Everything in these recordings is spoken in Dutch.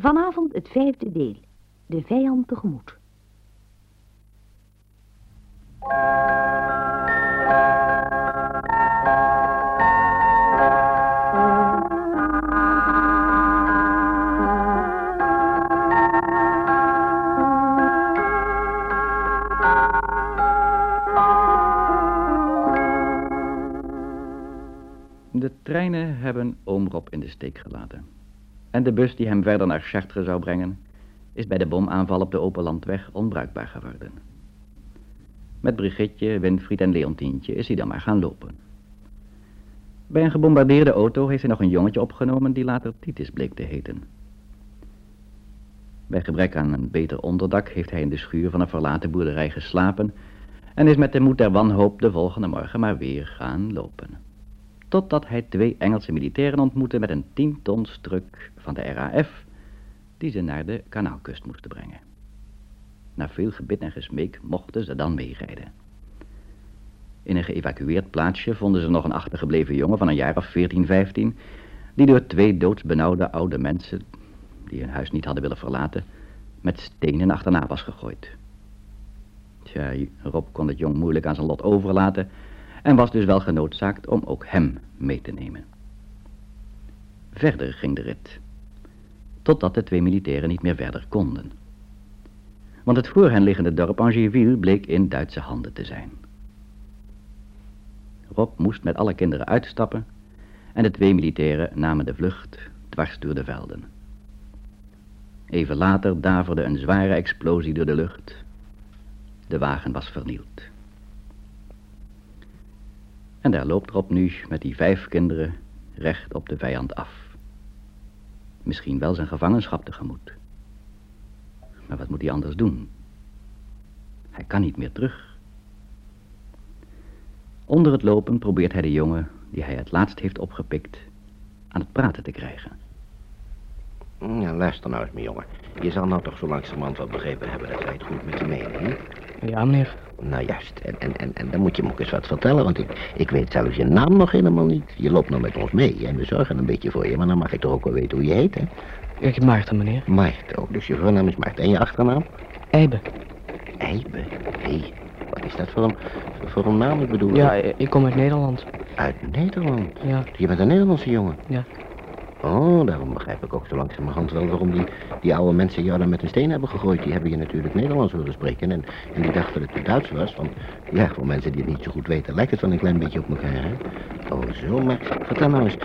Vanavond het 5e deel. De vijand tegemoet. De treinen hebben oom Rob in de steek gelaten. En de bus die hem verder naar Chartres zou brengen, is bij de bomaanval op de open landweg onbruikbaar geworden. Met Brigitte, Winfried en Leontientje is hij dan maar gaan lopen. Bij een gebombardeerde auto heeft hij nog een jongetje opgenomen die later Titus bleek te heten. Bij gebrek aan een beter onderdak heeft hij in de schuur van een verlaten boerderij geslapen en is met de moed der wanhoop de volgende morgen maar weer gaan lopen. Totdat hij 2 Engelse militairen ontmoette met een 10-ton struk van de RAF die ze naar de kanaalkust moesten brengen. Na veel gebid en gesmeek mochten ze dan meerijden. In een geëvacueerd plaatsje vonden ze nog een achtergebleven jongen van een jaar of 14, 15... die door 2 doodsbenauwde oude mensen, die hun huis niet hadden willen verlaten, met stenen achterna was gegooid. Tja, Rob kon het jong moeilijk aan zijn lot overlaten en was dus wel genoodzaakt om ook hem mee te nemen. Verder ging de rit, totdat de 2 militairen niet meer verder konden. Want het voor hen liggende dorp Angerville bleek in Duitse handen te zijn. Rob moest met alle kinderen uitstappen en de 2 militairen namen de vlucht dwars door de velden. Even later daverde een zware explosie door de lucht. De wagen was vernield. En daar loopt Rob nu met die 5 kinderen recht op de vijand af. Misschien wel zijn gevangenschap tegemoet. Maar wat moet hij anders doen? Hij kan niet meer terug. Onder het lopen probeert hij de jongen die hij het laatst heeft opgepikt aan het praten te krijgen. Ja, luister nou eens, mijn jongen. Je zal nou toch zo langzamerhand wel begrepen hebben dat wij het goed met je menen, hè? Ja, meneer. Nou juist, en dan moet je me ook eens wat vertellen, want ik weet zelfs je naam nog helemaal niet. Je loopt nou met ons mee en we zorgen een beetje voor je, maar dan mag ik toch ook wel weten hoe je heet, hè? Ik heet Maarten, meneer. Maarten, oh, dus je voornaam is Maarten. En je achternaam? Eibe. Eibe? Hé, wat is dat voor een naam, ik bedoel? Ja, ik kom uit Nederland. Uit Nederland? Ja. Je bent een Nederlandse jongen? Ja. Oh, daarom begrijp ik ook zo langzamerhand wel waarom die oude mensen jou dan met een steen hebben gegooid. Die hebben je natuurlijk Nederlands willen spreken en die dachten dat het Duits was. Want ja, voor mensen die het niet zo goed weten lijkt het wel een klein beetje op elkaar, hè? Oh, zo, maar vertel nou eens,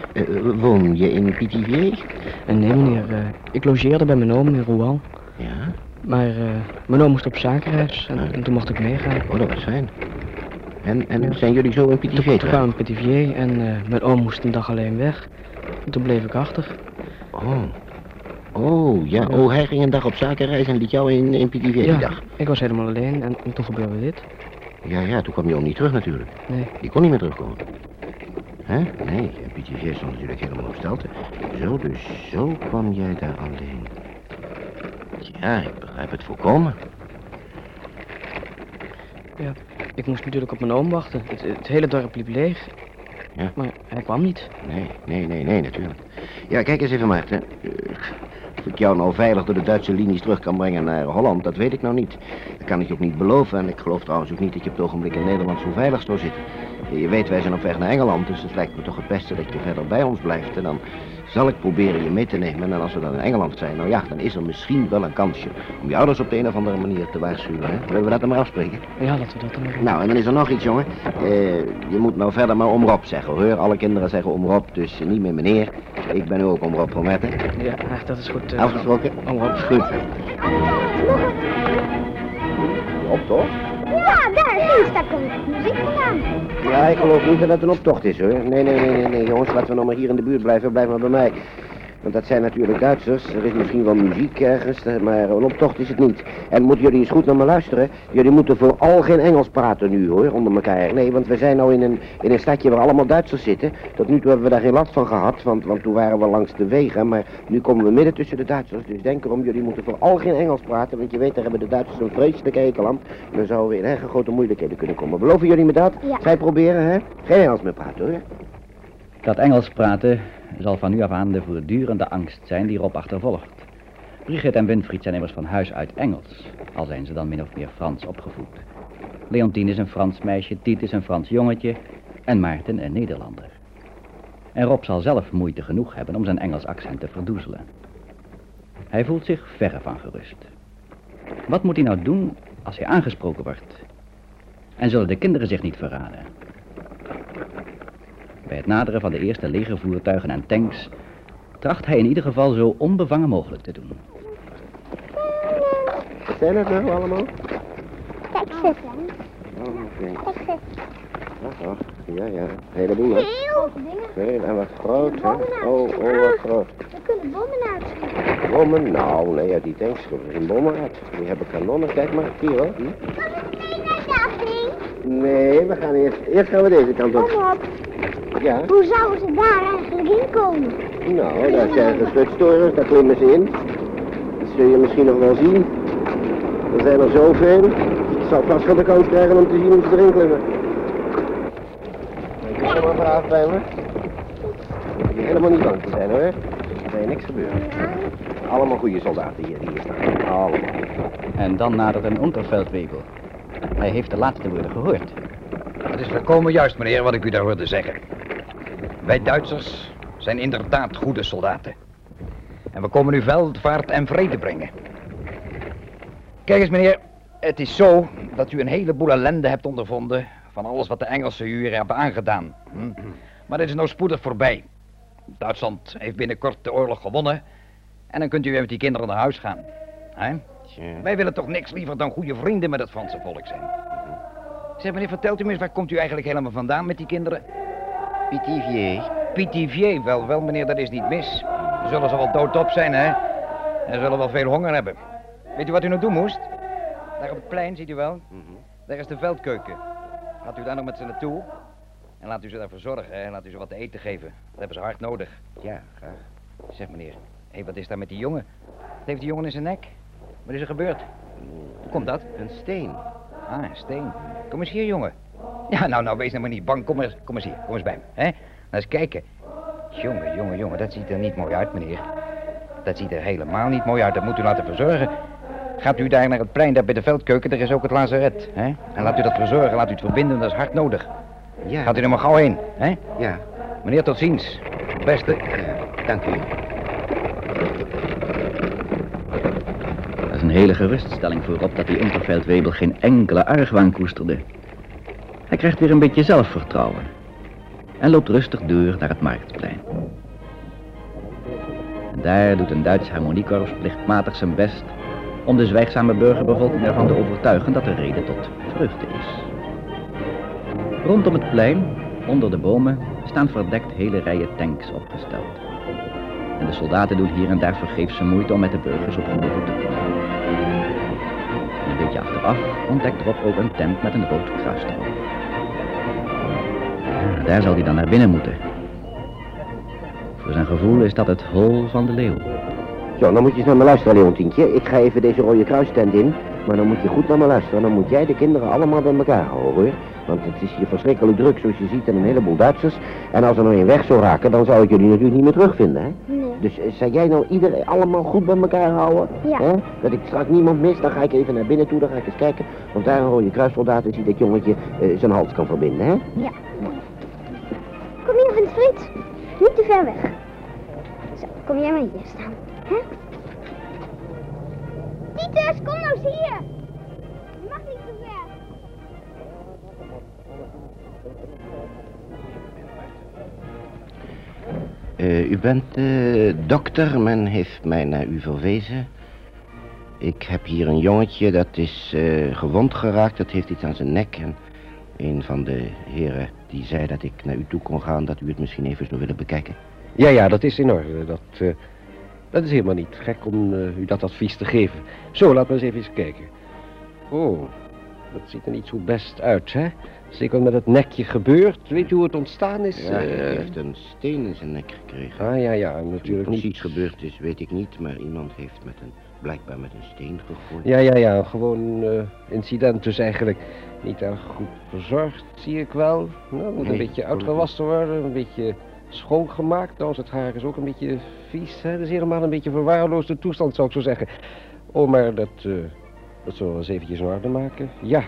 woon je in Pithiviers? Nee, meneer, ik logeerde bij mijn oom in Rouen. Ja? Maar mijn oom moest op zakenreis en toen mocht ik meegaan. Oh, dat was fijn. En ja. Zijn jullie zo in Pithiviers? Toen kwamen we in Pithiviers en mijn oom moest een dag alleen weg. Toen bleef ik achter. Oh, ja. Oh, hij ging een dag op zakenreis en liet jou in Pithiviers die dag. Ik was helemaal alleen en toen gebeurde dit. Ja, toen kwam je ook niet terug natuurlijk. Nee. Die kon niet meer terugkomen. Hè? Nee, Pithiviers stond natuurlijk helemaal op stelte. Dus zo kwam jij daar alleen. Ja, ik begrijp het volkomen. Ja, ik moest natuurlijk op mijn oom wachten. Het hele dorp liep leeg. Ja. Maar hij kwam niet. Nee, natuurlijk. Ja, kijk eens even, Maarten. Of ik jou nou veilig door de Duitse linies terug kan brengen naar Holland, dat weet ik nou niet. Dat kan ik je ook niet beloven en ik geloof trouwens ook niet dat je op het ogenblik in Nederland zo veilig zou zitten. Je weet, wij zijn op weg naar Engeland, dus het lijkt me toch het beste dat je verder bij ons blijft. En dan zal ik proberen je mee te nemen en als we dan in Engeland zijn, nou ja, dan is er misschien wel een kansje om je ouders op de een of andere manier te waarschuwen, hè? Willen we dat dan maar afspreken? Ja, laten we dat dan maar doen. Nou, en dan is er nog iets, jongen. Je moet nou verder maar om Rob zeggen, hoor. Alle kinderen zeggen om Rob, dus niet meer meneer. Ik ben nu ook om Rob van Metten. Ja, dat is goed. Afgesproken? Om Rob. Goed. Rob, toch? Ja, daar is dat muziek vandaan. Ja, ik geloof niet dat het een optocht is, hoor. Nee, jongens, laten we nog maar hier in de buurt blijven. Blijf maar bij mij. Want dat zijn natuurlijk Duitsers. Er is misschien wel muziek ergens, maar een optocht is het niet. En moeten jullie eens goed naar me luisteren. Jullie moeten vooral geen Engels praten nu, hoor, onder elkaar. Nee, want we zijn nou in een stadje waar allemaal Duitsers zitten. Tot nu toe hebben we daar geen last van gehad, want toen waren we langs de wegen. Maar nu komen we midden tussen de Duitsers. Dus denk erom, jullie moeten vooral geen Engels praten. Want je weet, daar hebben de Duitsers een vreselijke hekel aan. Dan zouden we in erg grote moeilijkheden kunnen komen. Beloven jullie me dat? Ja. Zij proberen, hè? Geen Engels meer praten, hoor. Dat Engels praten zal van nu af aan de voortdurende angst zijn die Rob achtervolgt. Brigitte en Winfried zijn immers van huis uit Engels, al zijn ze dan min of meer Frans opgevoed. Leontine is een Frans meisje, Tiet is een Frans jongetje en Maarten een Nederlander. En Rob zal zelf moeite genoeg hebben om zijn Engels accent te verdoezelen. Hij voelt zich verre van gerust. Wat moet hij nou doen als hij aangesproken wordt? En zullen de kinderen zich niet verraden? Bij het naderen van de eerste legervoertuigen en tanks tracht hij in ieder geval zo onbevangen mogelijk te doen. Wat zijn het nou allemaal? Texas. Texas. Ach, ja, heleboel. Heel veel dingen. Veel en wat groot, hè? Oh, wat groot. We kunnen bommen uitschieten. Bommen? Nou, nee, ja, die tanks kunnen geen bommen uit. Die hebben kanonnen, kijk maar, hier hoor. Kan ik mee naar de afdeling? Nee, we gaan eerst gaan we deze kant op. Kom op. Ja? Hoe zouden ze daar eigenlijk in komen? Nou, daar zijn de sputstorens, daar klimmen ze in. Dat zul je misschien nog wel zien. Er zijn er zoveel. Ik zal vast wel de kans krijgen om te zien hoe ze erin klimmen. Ik kan er maar vanaf bij me. Je moet helemaal niet bang te zijn hoor. Er kan niks gebeuren. Allemaal goede soldaten die hier staan. Allemaal. En dan nadert een onderveldwebel. Hij heeft de laatste woorden gehoord. Het is volkomen juist, meneer, wat ik u daar hoorde zeggen. Wij Duitsers zijn inderdaad goede soldaten. En we komen nu veldvaart en vrede brengen. Kijk eens, meneer, het is zo dat u een heleboel ellende hebt ondervonden van alles wat de Engelsen u hebben aangedaan. Maar dit is nou spoedig voorbij. Duitsland heeft binnenkort de oorlog gewonnen en dan kunt u weer met die kinderen naar huis gaan. Wij willen toch niks liever dan goede vrienden met het Franse volk zijn. Zeg, meneer, vertelt u me eens, waar komt u eigenlijk helemaal vandaan met die kinderen? Pithiviers. Pithiviers, wel meneer, dat is niet mis. Dan zullen ze wel doodop zijn, hè? En ze zullen wel veel honger hebben. Weet u wat u nog doen moest? Daar op het plein, ziet u wel? Daar is de veldkeuken. Gaat u daar nog met ze naartoe? En laat u ze daar verzorgen, hè? En laat u ze wat te eten geven. Dat hebben ze hard nodig. Ja, graag. Zeg, meneer, hé, wat is daar met die jongen? Wat heeft die jongen in zijn nek? Wat is er gebeurd? Hoe komt dat? Een steen. Ah, een steen. Kom eens hier, jongen. Ja, nou, wees nou maar niet bang. Kom eens hier. Kom eens bij me. Hè? Nou, eens kijken. Jongen, dat ziet er niet mooi uit, meneer. Dat ziet er helemaal niet mooi uit. Dat moet u laten verzorgen. Gaat u daar naar het plein, daar bij de veldkeuken, er is ook het lazaret. Hè? En laat u dat verzorgen, laat u het verbinden, dat is hard nodig. Ja. Gaat u er maar gauw heen, hè? Ja. Meneer, tot ziens. Beste. Ja, dank u. Dat is een hele geruststelling voorop dat die Unterveldwebel geen enkele argwaan koesterde. Hij krijgt weer een beetje zelfvertrouwen en loopt rustig door naar het marktplein. En daar doet een Duits harmoniekorps plichtmatig zijn best om de zwijgzame burgerbevolking ervan te overtuigen dat de reden tot vreugde is. Rondom het plein, onder de bomen, staan verdekt hele rijen tanks opgesteld. En de soldaten doen hier en daar vergeefse moeite om met de burgers op hun voet te komen. En een beetje achteraf ontdekt Rob ook een tent met een rood kruis erop. En daar zal hij dan naar binnen moeten. Voor zijn gevoel is dat het hol van de leeuw. Zo, dan moet je eens naar me luisteren, Leontientje. Ik ga even deze rode kruistent in. Maar dan moet je goed naar me luisteren. Dan moet jij de kinderen allemaal bij elkaar houden, hoor. Want het is hier verschrikkelijk druk, zoals je ziet, en een heleboel Duitsers. En als er nou een weg zou raken, dan zou ik jullie natuurlijk niet meer terugvinden, hè? Nee. Dus zou jij nou iedereen allemaal goed bij elkaar houden? Ja. Hè? Dat ik straks niemand mis, dan ga ik even naar binnen toe, dan ga ik eens kijken. Want daar een rode kruissoldaat is die dat jongetje zijn hals kan verbinden, hè? Ja. Kom hier, Winfried. Niet te ver weg. Zo, kom jij maar hier staan. Hè? Titus, kom nou eens hier. Je mag niet te ver. U bent dokter. Men heeft mij naar u verwezen. Ik heb hier een jongetje dat is gewond geraakt. Dat heeft iets aan zijn nek en... Een van de heren die zei dat ik naar u toe kon gaan, dat u het misschien even zou willen bekijken. Ja, dat is in orde. Dat is helemaal niet gek om u dat advies te geven. Zo, laat me eens even kijken. Oh, dat ziet er niet zo best uit, hè? Zeker met het nekje gebeurd. Weet u hoe het ontstaan is? Ja, hij heeft een steen in zijn nek gekregen. Ah, ja, natuurlijk niet. Precies gebeurd is, weet ik niet, maar iemand heeft blijkbaar met een steen gegooid. Ja, gewoon incident dus eigenlijk. Niet erg goed verzorgd, zie ik wel. Nou, moet een beetje uitgewassen worden, een beetje schoongemaakt. Trouwens, het haar is ook een beetje vies. Het is helemaal een beetje verwaarloosde toestand, zou ik zo zeggen. Oh, maar dat zullen we eens eventjes in orde maken. Ja,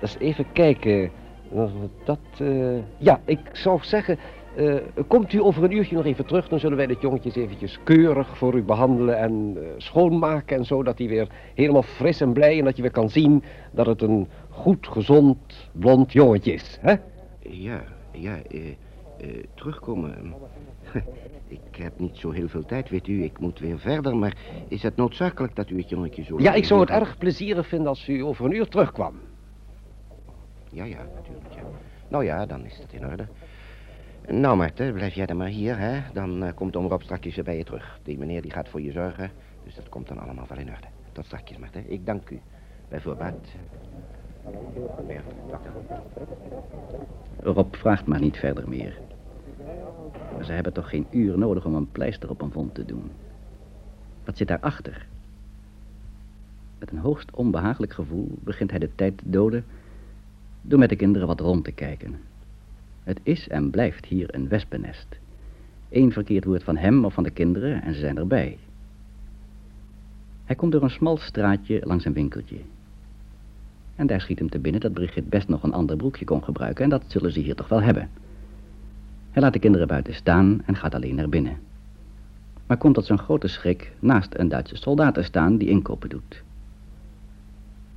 eens even kijken. Ja, ik zou zeggen, komt u over een uurtje nog even terug, dan zullen wij dit jongetje eens eventjes keurig voor u behandelen en schoonmaken en zo, dat hij weer helemaal fris en blij en dat je weer kan zien dat het een goed, gezond, blond jongetje is, hè? Ja, terugkomen. Ik heb niet zo heel veel tijd, weet u, ik moet weer verder, maar is het noodzakelijk dat u het jongetje zo... Ja, ik zou het erg plezierig vinden als u over een uur terugkwam. Ja, natuurlijk, ja. Nou ja, dan is het in orde. Nou, Marten, blijf jij dan maar hier, hè. Dan komt om Rob straks bij je terug. Die meneer die gaat voor je zorgen, dus dat komt dan allemaal wel in orde. Tot straks, Marten. Ik dank u. Bij voorbaat. Ja, dag. Rob vraagt maar niet verder meer. Maar ze hebben toch geen uur nodig om een pleister op een wond te doen. Wat zit daarachter? Met een hoogst onbehagelijk gevoel begint hij de tijd te doden door met de kinderen wat rond te kijken. Het is en blijft hier een wespennest. Eén verkeerd woord van hem of van de kinderen en ze zijn erbij. Hij komt door een smal straatje langs een winkeltje. En daar schiet hem te binnen dat Brigitte best nog een ander broekje kon gebruiken en dat zullen ze hier toch wel hebben. Hij laat de kinderen buiten staan en gaat alleen naar binnen. Maar komt tot zijn grote schrik naast een Duitse soldaat te staan die inkopen doet.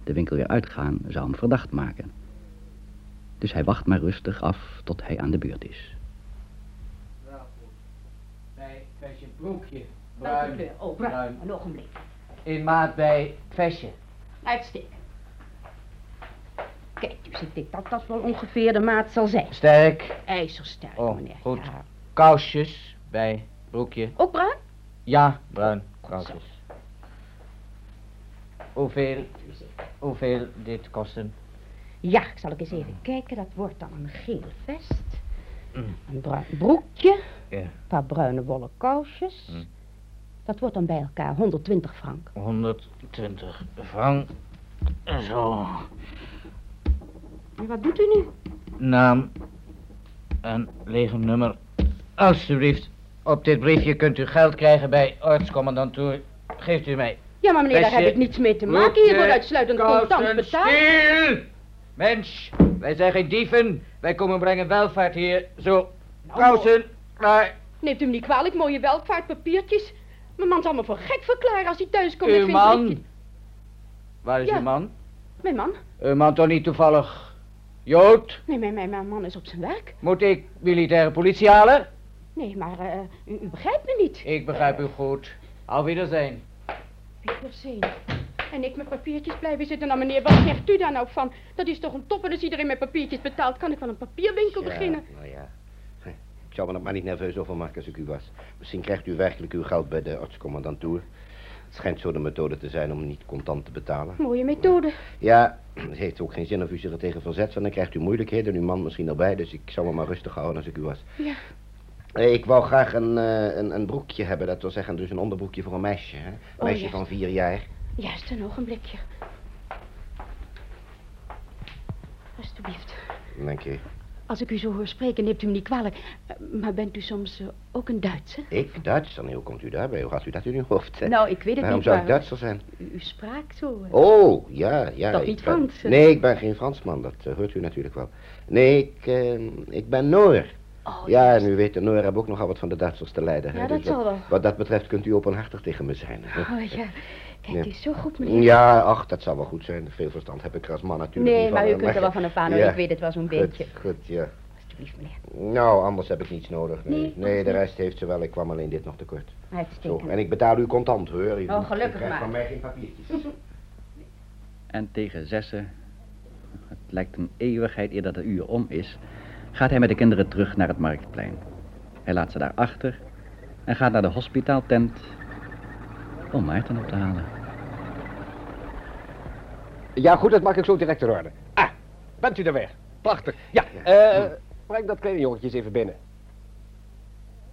De winkel weer uitgaan zou hem verdacht maken. Dus hij wacht maar rustig af tot hij aan de beurt is. Bij je broekje. Bruin. Oh, bruin. Een ogenblik. In maat bij Vesje. Uitstekend. Kijk, dus ik denk dat dat wel ongeveer de maat zal zijn. Sterk. IJzersterk, oh, meneer. Goed. Ja. Kousjes bij broekje. Ook bruin? Ja, bruin. Kousjes. Hoeveel dit kosten? Ja, ik zal ook eens even kijken. Dat wordt dan een geel vest. Een bruin broekje. Ja. Een paar bruine wollen kousjes. Dat wordt dan bij elkaar 120 frank. 120 frank. Zo. En wat doet u nu? Naam en legernummer. Alsjeblieft. Op dit briefje kunt u geld krijgen bij ortscommandantoor. Geeft u mij. Ja, maar meneer, daar heb ik niets mee te maken. Hier wordt uitsluitend contant betaald. Stil! Mens, wij zijn geen dieven. Wij komen brengen welvaart hier. Zo, nou, kousen, klaar. Neemt u me niet kwalijk, mooie welvaartpapiertjes. Mijn man zal me voor gek verklaren als hij thuis komt. Uw man? Ik... Waar is uw man? Mijn man. Uw man toch niet toevallig Jood? Nee, mijn man is op zijn werk. Moet ik militaire politie halen? Nee, maar u begrijpt me niet. Ik begrijp u goed. Auf Wiedersehen. Wiedersehen. En ik met papiertjes blijven zitten. Nou meneer, wat zegt u daar nou van? Dat is toch een top en als iedereen met papiertjes betaalt, kan ik wel een papierwinkel beginnen. Nou ja, ik zou me er maar niet nerveus over maken als ik u was. Misschien krijgt u werkelijk uw geld bij de ortscommandantour. Het schijnt zo de methode te zijn om niet contant te betalen. Mooie methode. Ja, het heeft ook geen zin of u zich er tegen verzet, want dan krijgt u moeilijkheden en uw man misschien erbij. Dus ik zou me maar rustig houden als ik u was. Ja. Ik wou graag een broekje hebben, dat wil zeggen dus een onderbroekje voor een meisje. Hè? Een meisje van 4 jaar. Juist, een ogenblikje. Alsjeblieft. Dank je. Als ik u zo hoor spreken, neemt u me niet kwalijk. Maar bent u soms ook een Duitser? Ik? Duitser? Nee, hoe komt u daarbij? Hoe gaat u dat in uw hoofd? Hè? Nou, ik weet het niet. Waarom zou ik Duitser zijn? U spraakt zo. Oh, ja. Toch niet Frans? Nee, ik ben geen Fransman. Dat hoort u natuurlijk wel. Nee, ik ben Noor. Oh, ja, en u weet, de Noor hebben ook nogal wat van de Duitsers te lijden. Ja, hè? Dus dat zal wel. Wat dat betreft kunt u openhartig tegen me zijn. Hè? Oh, ja. Kijk, het is zo goed, meneer. Ja, ach, dat zou wel goed zijn. Veel verstand heb ik als man natuurlijk. Nee, maar u kunt er wel van een paar hoor. Ik weet het wel zo'n beetje. Goed, ja. Alsjeblieft, meneer. Nou, anders heb ik niets nodig. Nee, de rest heeft ze wel. Ik kwam alleen dit nog tekort. Uitstekend. Zo, en ik betaal u contant, hoor. U gelukkig maar. Van mij geen papiertjes. En tegen 6, het lijkt een eeuwigheid eer dat de uur om is, gaat hij met de kinderen terug naar het marktplein. Hij laat ze daar achter en gaat naar de hospitaaltent om Maarten op te halen. Ja, goed, dat maak ik zo direct in orde. Ah, bent u er weer? Prachtig. Ja, breng dat kleine jongetje eens even binnen.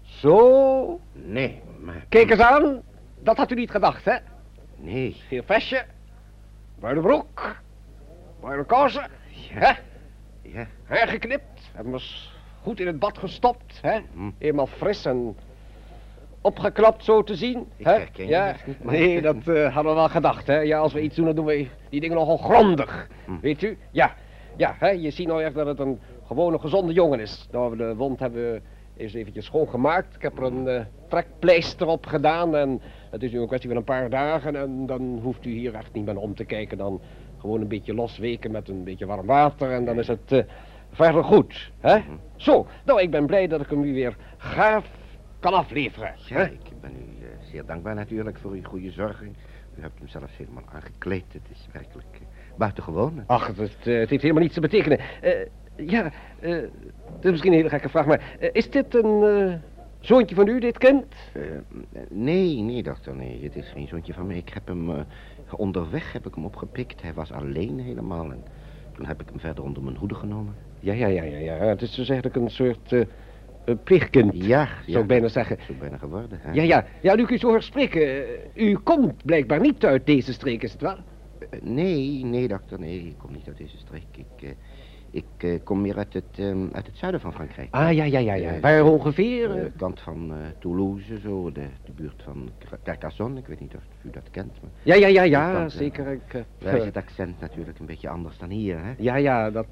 Zo. Nee, maar... Kijk eens aan. Dat had u niet gedacht, hè? Nee. Geel vestje. Bruine broek. Bruine kousen. Ja. Hè? Ja. Haargeknipt. En mijn Goed in het bad gestopt, hè? Eenmaal fris en opgeknapt, zo te zien. Ik herken je dat niet, maar... Nee, dat hadden we wel gedacht, hè? Ja, als we iets doen, dan doen we die dingen nogal grondig. Weet u? Ja, ja, hè? Je ziet nou echt dat het een gewone, gezonde jongen is. Nou, de wond hebben we eerst eventjes schoongemaakt. Ik heb er een trekpleister op gedaan en het is nu een kwestie van een paar dagen. En dan hoeft u hier echt niet meer om te kijken. Dan gewoon een beetje losweken met een beetje warm water en dan is het... verder goed, hè? Zo, nou, ik ben blij dat ik hem nu weer gaaf kan afleveren. Ja, hè? Ik ben u zeer dankbaar natuurlijk voor uw goede zorgen. U hebt hem zelfs helemaal aangekleed. Het is werkelijk buitengewoon. Ach, het heeft helemaal niets te betekenen. Dit is misschien een hele gekke vraag, maar is dit een zoontje van u, dit kind? Nee, dokter, nee. Het is geen zoontje van mij. Ik heb hem onderweg heb ik hem opgepikt. Hij was alleen helemaal en toen heb ik hem verder onder mijn hoede genomen. Ja. Het is dus eigenlijk een soort pleegkind, zou ik bijna zeggen. Zo bijna geworden, hè? Ja, nu kun je zo hard spreken. U komt blijkbaar niet uit deze streek, is het wel? Nee, dokter, nee, ik kom niet uit deze streek. Ik kom meer uit het zuiden van Frankrijk. Ah, ja. Waar ongeveer? De kant van Toulouse, zo, de buurt van Carcassonne. Ik weet niet of u dat kent. Maar ja, zeker. Daar is het accent natuurlijk een beetje anders dan hier, hè? Ja, dat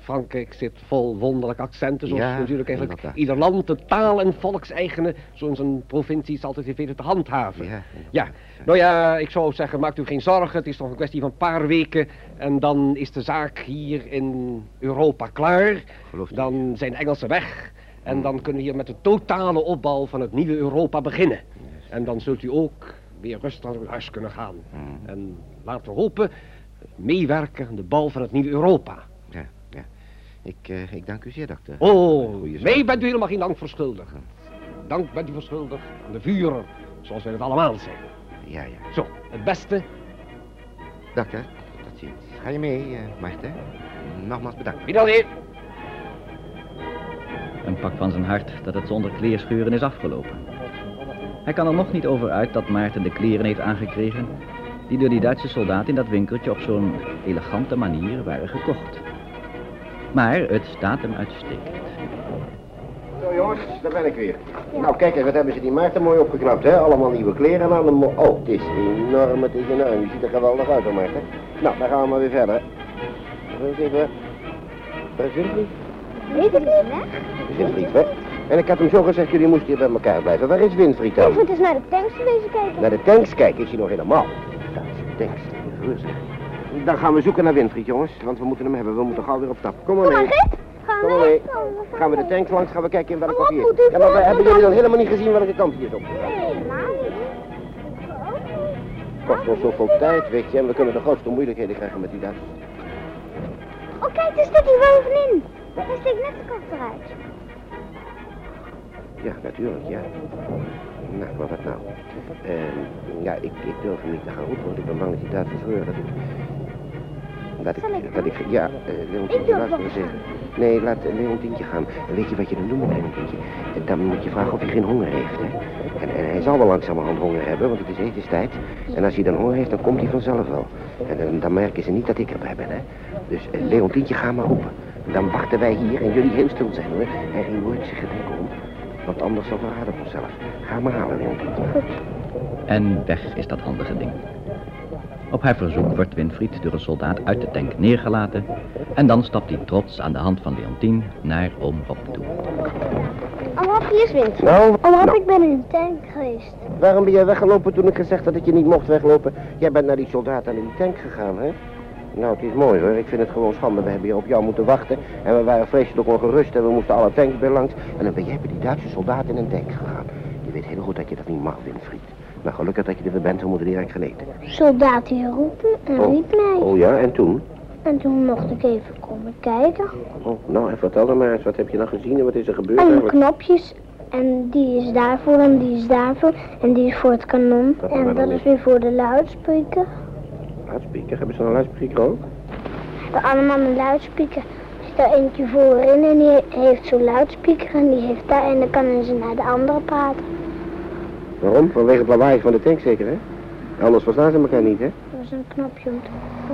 Frankrijk zit vol wonderlijke accenten. Zoals natuurlijk eigenlijk ieder land de taal en volkseigenen, zoals een provincie is altijd even te handhaven. Ja. Nou ja, ik zou zeggen, maakt u geen zorgen. Het is nog een kwestie van een paar weken. En dan is de zaak hier in Europa klaar, dan zijn de Engelsen weg en dan kunnen we hier met de totale opbouw van het nieuwe Europa beginnen. En dan zult u ook weer rustig naar huis kunnen gaan. En laten we hopen, meewerken aan de bouw van het nieuwe Europa. Ja. Ik dank u zeer, dokter. Oh, nee, bent u helemaal geen dank verschuldigd. Dank bent u verschuldigd aan de vuren, zoals wij het allemaal zijn. Ja. Zo, het beste. Dokter, tot ziens. Ga je mee, Maarten? Nogmaals bedankt. Wie dan weer? Een pak van zijn hart dat het zonder kleerscheuren is afgelopen. Hij kan er nog niet over uit dat Maarten de kleren heeft aangekregen die door die Duitse soldaat in dat winkeltje op zo'n elegante manier waren gekocht. Maar het staat hem uitstekend. Zo jongens, daar ben ik weer. Nou kijk eens, wat hebben ze die Maarten mooi opgeknapt, hè? Allemaal nieuwe kleren aan. Oh, het is enorm, het is enorm. Je ziet er geweldig uit, hoor, Maarten. Nou, dan gaan we maar weer verder. Waar is Winfried? Weet het niet, hè? Winfried, hè? En ik had hem zo gezegd, jullie moesten hier bij elkaar blijven. Waar is Winfried dan? Winfried is naar de tanks bezig kijken. Naar de tanks kijken? Is hij nog helemaal? Dat is de tanks, rustig. Dan gaan we zoeken naar Winfried, jongens. Want we moeten hem hebben, we moeten gauw weer op stap. Kom maar mee. Kom maar mee. Gaan we de tanks langs, gaan we kijken in welke kant hier is. Ja, maar hebben jullie dan helemaal niet gezien welke kant hier is opgegaan? Nee, maar niet. Kost ons zoveel tijd, weet je. En we kunnen de grootste moeilijkheden krijgen met die Duitsers. Oh, kijk, daar steekt hij bovenin. Daar steekt net de kop eruit. Ja, natuurlijk, ja. Nou, maar wat nou? Ik durf hem niet te gaan roepen, want ik ben bang dat die Duitsers horen. Ja, Leontientje, laat me zeggen. Nee, laat Leontientje gaan. Weet je wat je dan doen moet, Leontientje? Dan moet je vragen of hij geen honger heeft, hè? En hij zal wel langzamerhand honger hebben, want het is etenstijd. En als hij dan honger heeft, dan komt hij vanzelf wel. En dan merken ze niet dat ik erbij ben, hè? Dus Leontientje, ga maar roepen. Dan wachten wij hier en jullie heel stil zijn, hoor. En geen woordje gedenken om. Want anders zal verraden op onszelf. Ga maar halen, Leontientje. En weg is dat handige ding. Op haar verzoek wordt Winfried door een soldaat uit de tank neergelaten en dan stapt hij trots aan de hand van Leontien naar oom Rob toe. Oom Rob, hier is Winfried. Oom Rob, ik ben in de tank geweest. Waarom ben jij weggelopen toen ik gezegd had dat je niet mocht weglopen? Jij bent naar die soldaat aan in die tank gegaan, hè? Nou, het is mooi hoor. Ik vind het gewoon schande. We hebben hier op jou moeten wachten en we waren vreselijk ongerust en we moesten alle tanks bij langs. En dan ben jij bij die Duitse soldaat in een tank gegaan. Je weet heel goed dat je dat niet mag, Winfried. Nou, gelukkig dat je er bent, we moeten direct geleten. Soldaat hier roepen en riep mij. Oh ja, en toen? En toen mocht ik even komen kijken. Oh, nou, en vertel dan maar eens, wat heb je dan gezien en wat is er gebeurd? En de knopjes, en die is daarvoor en die is daarvoor en die is voor het kanon. En dat is weer voor de luidspreker. Luidspreker? Hebben ze een luidspreker ook? We allemaal een luidspreker. Er zit daar eentje voorin en die heeft zo'n luidspreker en die heeft daar en dan kan ze naar de andere praten. Waarom? Vanwege het lawaai van de tank zeker, hè? Anders verstaan ze elkaar niet, hè? Er was een knopje om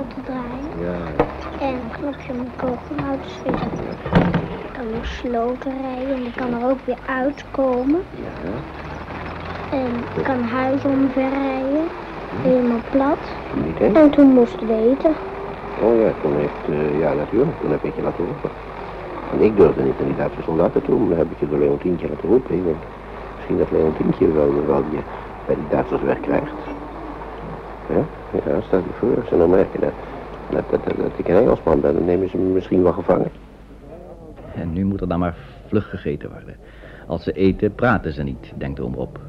te draaien. Ja. En een knopje om de kogel uit te schieten. een sloterij en die kan er ook weer uitkomen. Ja. En kan huis omverrijden, helemaal plat. Niet, hè? En toen moest we eten. Oh ja, toen heeft, ja natuurlijk, toen heb ik je laten roepen. En ik durfde niet en die laatste stond uit te doen, dan heb ik je door Leontientje laten roepen. Ik denk, misschien dat Leontientje wel je bij die Duitsers wegkrijgt. Ja, ja, staat hij voor. En dan merk je dat ik een Engelsman ben, dan nemen ze me misschien wel gevangen. En nu moet er dan maar vlug gegeten worden. Als ze eten, praten ze niet, denkt de omroep.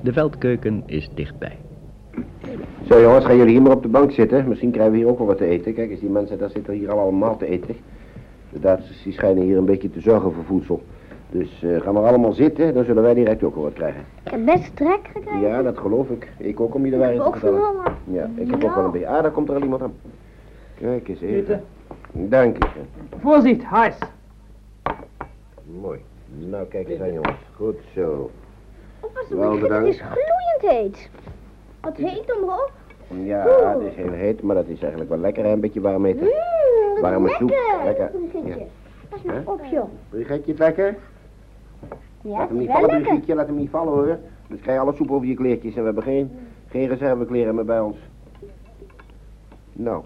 De veldkeuken is dichtbij. Zo jongens, gaan jullie hier maar op de bank zitten. Misschien krijgen we hier ook wel wat te eten. Kijk eens, die mensen daar zitten hier allemaal te eten. De Duitsers die schijnen hier een beetje te zorgen voor voedsel. Dus ga maar allemaal zitten, dan zullen wij direct ook wel wat krijgen. Ik heb best trek gekregen. Ja, dat geloof ik. Ik ook om je de waarheid te vertellen. Ja, ik heb ook wel een beetje. Ah, daar komt er al iemand aan. Kijk eens even. Zitten. Dank je. Voorzicht, huis. Mooi. Nou, kijk eens aan jongens. Goed zo. Oppassen, het is gloeiend heet. Wat heet omhoog? Ja, het is heel heet, maar dat is eigenlijk wel lekker. Een beetje warm eten. Warme soep. Lekker. Ja. Pas maar op, joh. Brigitte, lekker? Ja, laat hem niet vallen, Brigitte. Laat hem niet vallen, hoor. Dus krijg je alle soep over je kleertjes en we hebben geen reservekleren meer bij ons. Nou.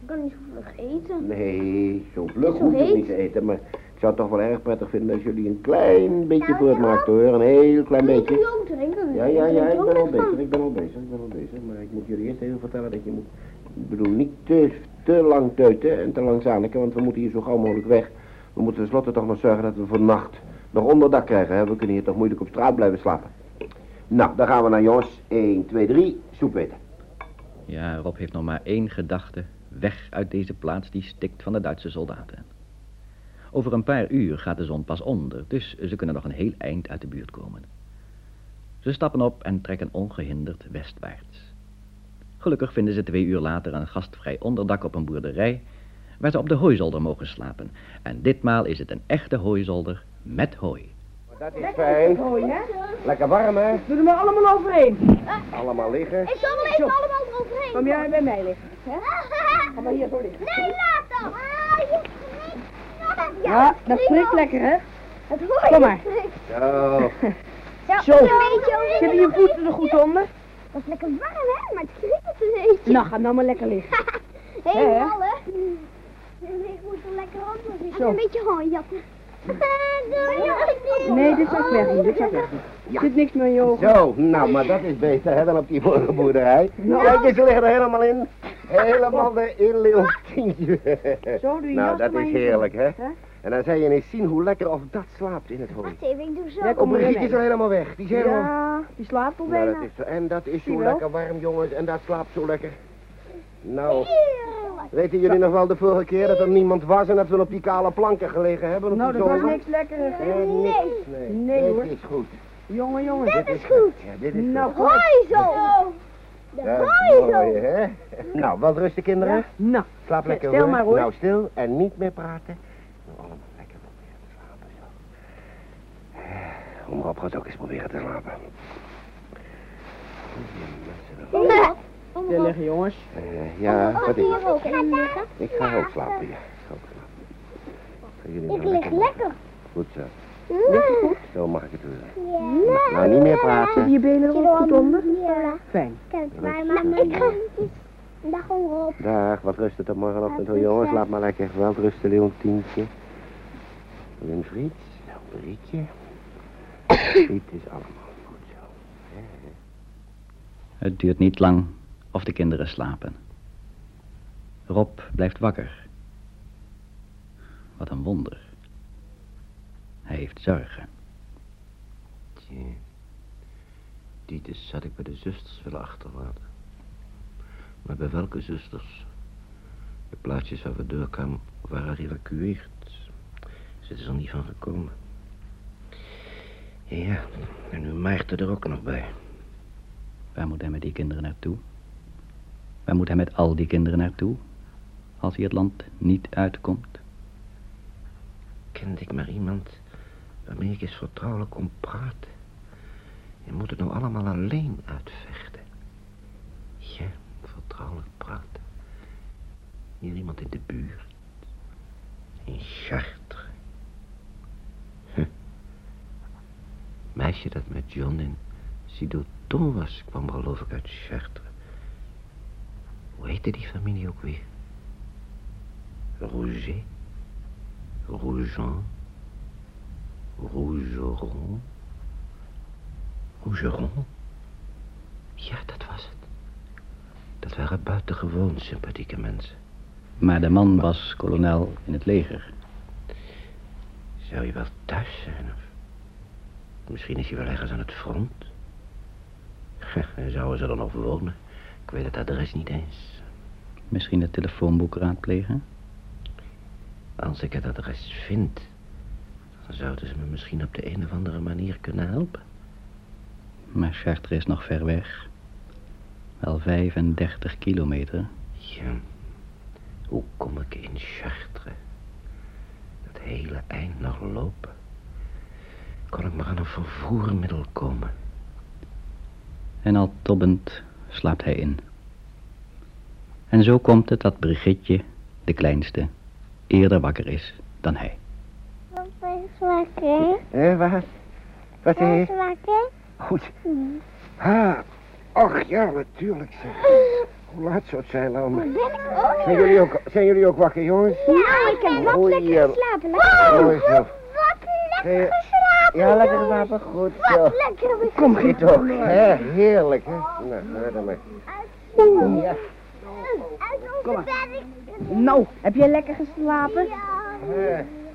Ik kan niet zo vlug eten. Nee, zo vlug hoef ik niet te eten, maar... Ik zou het toch wel erg prettig vinden als jullie een klein beetje voor het maakten, hoor. Een heel klein beetje. Ja, ik ben al bezig, Maar ik moet jullie eerst even vertellen dat je moet... Ik bedoel, niet te lang teuten en te lang zaniken, want we moeten hier zo gauw mogelijk weg. We moeten tenslotte toch nog zorgen dat we vannacht nog onderdak krijgen, hè. We kunnen hier toch moeilijk op straat blijven slapen. Nou, daar gaan we naar, jongens. 1, 2, 3, soep eten. Ja, Rob heeft nog maar één gedachte. Weg uit deze plaats die stikt van de Duitse soldaten. Over een paar uur gaat de zon pas onder, dus ze kunnen nog een heel eind uit de buurt komen. Ze stappen op en trekken ongehinderd westwaarts. Gelukkig vinden ze 2 uur later een gastvrij onderdak op een boerderij, waar ze op de hooizolder mogen slapen. En ditmaal is het een echte hooizolder met hooi. Dat is fijn. Lekker warm, hè? Doe er maar allemaal overheen. Allemaal liggen. Ik zal wel even allemaal overheen. Kom jij bij mij liggen? Ga maar hier zo liggen. Nee, laat dan. Ja, dat prikt lekker, hè? Dat hoor je. Kom maar. Zo. Zitten je voeten er goed onder? Dat is lekker warm, hè? Maar het krikt een beetje. Nou, ga nou maar lekker liggen. Helemaal, hè? Ik moet er lekker onder liggen. Even een beetje hooi jatten. Nee, dit zat weg niet. Er zit niks meer in je ogen. Zo, nou, maar dat is beter, hè, dan op die vorige boerderij. Kijk eens, ze liggen er helemaal in. Helemaal de inleeuwtientje. Zo doe je. Nou, dat is heerlijk, hè? En dan zou je ineens zien hoe lekker of dat slaapt in het hooi. Wacht even, ik doe zo. Brigitte is al helemaal weg. Die is helemaal... Ja, die slaapt al bijna. En dat is zo lekker warm, jongens. En dat slaapt zo lekker. Nou... Weten jullie nog wel de vorige keer dat er niemand was en dat we op die kale planken gelegen hebben? Nou, dat was niks lekkerder. Nee, hoor. Dit is goed. Jongen. Dit is goed. Ja, dit is goed. Nou, hoi zo. Dat is mooi, hè? Nou, wel rusten, kinderen. Ja. Nou, slaap lekker stil maar, hoor. Nou, stil en niet meer praten. Nou, allemaal lekker proberen te slapen, zo. Omroep gaat ook eens proberen te slapen. Ja. Stil liggen, jongens. Ja, wat is het? Ik ga ook slapen, ja. Ik lig lekker. Goed zo. Ligt het goed? Zo mag ik het doen. Ja. Nou, niet meer praten. Zitten je benen er ook goed onder? Ja. Fijn. Ik ga... Dag, omhoog. Dag, wat rustig tot morgenochtend, hoor, jongens. Laat maar lekker wel rusten, Leontientje. Willem Friet. Nou, Brietje. Friet is allemaal goed zo. Het duurt niet lang of de kinderen slapen. Rob blijft wakker. Wat een wonder. Hij heeft zorgen. Tje. Titus had ik bij de zusters willen achterlaten. Maar bij welke zusters? De plaatsjes waar we doorkwamen waren geëvacueerd. Ze is er niet van gekomen. Ja, en nu Maarten er ook nog bij. Waar moet hij met die kinderen naartoe? Waar moet hij met al die kinderen naartoe? Als hij het land niet uitkomt? Kende ik maar iemand waarmee ik eens vertrouwelijk kon praten. Je moet het nou allemaal alleen uitvechten. Ja, vertrouwelijk praten. Hier iemand in de buurt. In Chartres. John in Cidoton was. Kwam geloof ik uit Chartres. Hoe heette die familie ook weer? Rouget, Rougeron, Rougeron, Rougeron. Ja, dat was het. Dat waren buitengewoon sympathieke mensen. Maar de man was kolonel in het leger. Zou je wel thuis zijn of? Misschien is hij wel ergens aan het front. En zouden ze dan nog wonen? Ik weet het adres niet eens. Misschien het telefoonboek raadplegen? Als ik het adres vind, dan zouden ze me misschien op de een of andere manier kunnen helpen. Maar Chartres is nog ver weg. Wel 35 kilometer. Ja. Hoe kom ik in Chartres? Dat hele eind nog lopen. Kon ik maar aan een vervoermiddel komen. En al tobbend slaapt hij in. En zo komt het dat Brigitte, de kleinste, eerder wakker is dan hij. Papa is wakker. Wat is wakker? Goed. Ha. Och ja, natuurlijk zeg. Hoe laat zou het zijn, Laura? Ben ik ook. Zijn jullie ook wakker, jongens? Ja, ik heb wat lekker geslapen. Wat lekker geslapen. Ja, lekker geslapen, goed zo. Wat lekker geslapen. Kom, Giet ook. Heerlijk, hè? Nou, hoor dan maar. Ja. Kom maar. Nou, heb jij lekker geslapen? Ja.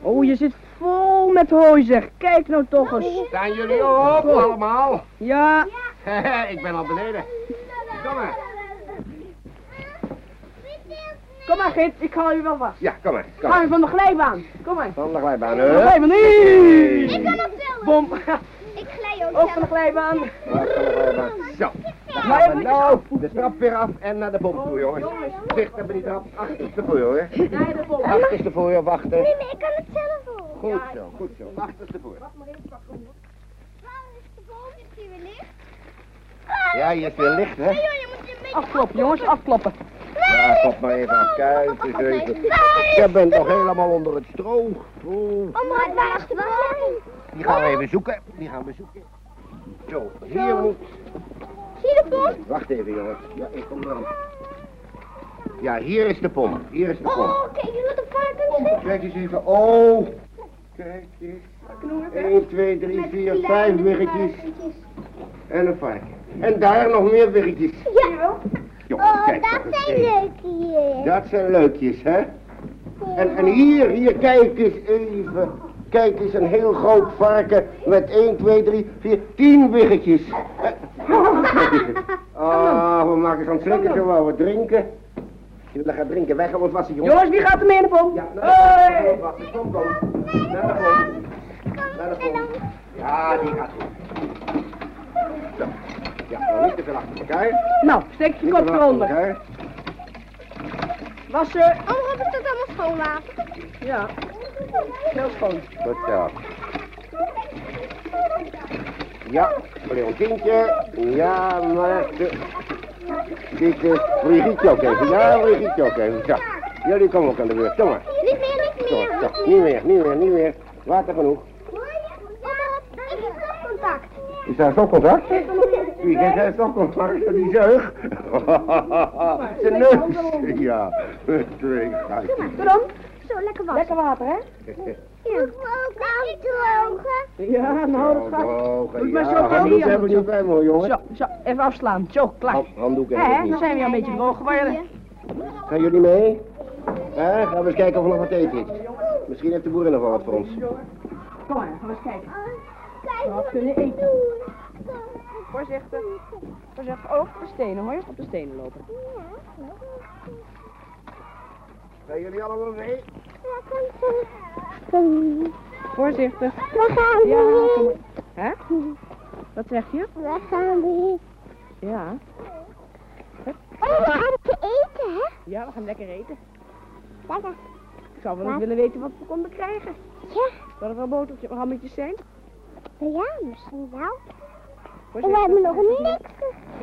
Oh, je zit vol met hooi, zeg. Kijk nou toch eens. Staan jullie op allemaal? Ja. Ik ben al beneden. Kom maar. Kom maar, Giet, ik hou je wel vast. Ja, kom maar. Ga je van de glijbaan. Kom maar. Van de glijbaan, hè? Ik kan ook zelf. Bom. Ik glij ook. Ook van de glijbaan. Zo. Maar nou, de trap weer af en naar de bom toe, jongens. Zicht hebben die trap. Achterstevoor, hoor. Naar de bom. Achterstevoor, joh, wachten. Nee, maar ik kan het zelf hoor. Goed zo. Achterstevoor. Wacht maar even, pak hem op. Is hier weer licht? Ja, hier is weer licht, hè? Afkloppen, jongens, afkloppen. Ja, pop maar even af. Kijk eens even. Je bent nog helemaal onder het stro. Oh, maar waar is de bom? Die gaan we even zoeken. Zo, hier moet... Zie je de pomp? Wacht even, jongens. Ja, ik kom eraan. Ja, hier is de pomp. Oh, kijk eens wat de varkens. Kijk eens even. Oh, kijk eens. 1, 2, 3, 4, 5 wiggetjes. En een varken. En daar nog meer wiggetjes. Ja. Jongens, oh, kijk, dat zijn leukjes. Dat zijn leukjes, hè? En hier, kijk eens even. Kijk eens, een heel groot varken met 1, 2, 3, 4, 10 wiggetjes. Oh, we maken zo'n slikker terwijl we drinken. Jullie gaan drinken weg, want was hij jongens. Jongens, wie gaat er mee in de pomp? Ja, nou, wacht, kom. Naar de pomp. Ja, die gaat goed. Zo. Ja, nou niet te veel achter elkaar. Nou, steek je kop eronder. Wassen. Oh, hebben ze dat allemaal schoonlaten? Ja. Heel schoon. Goed zo. Ja, Leontientje. Ja, maar... Dit is Brigitte ook even. Zo. Jullie komen ook aan de beurt. Kom maar. Niet meer. Water genoeg. Is daar stopcontact? Wie is daar stopcontact? Die zeug. Zijn neus. Ja. Waarom? Zo, lekker water. Lekker water, hè? Ja. Ja, nou, dat gaat. Doe maar zo, handdoek hebben we niet bij me, jongen. Zo, even afslaan. Zo, klaar. Handdoek hebben we niet. Zijn we een beetje droog geworden. Gaan jullie mee? Gaan we eens kijken of er nog wat eten is. Misschien heeft de boerin nog wel wat voor ons. Kom maar, gaan we eens kijken. Wat kunnen eten? Voorzichtig. Voorzichtig, ook op de stenen, hoor. Op de stenen lopen. Zijn jullie allemaal mee? Voorzichtig. We gaan weer. Hè? Wat zeg je? We gaan weer. Ja. Oh, we gaan lekker eten, hè? Ja, we gaan lekker eten. Lekker. Ik zou wel eens willen weten wat we konden krijgen. Ja. Zal er wel botertjes of hammetjes zijn? Ja, misschien wel. Voorzichtig. We hebben nog niks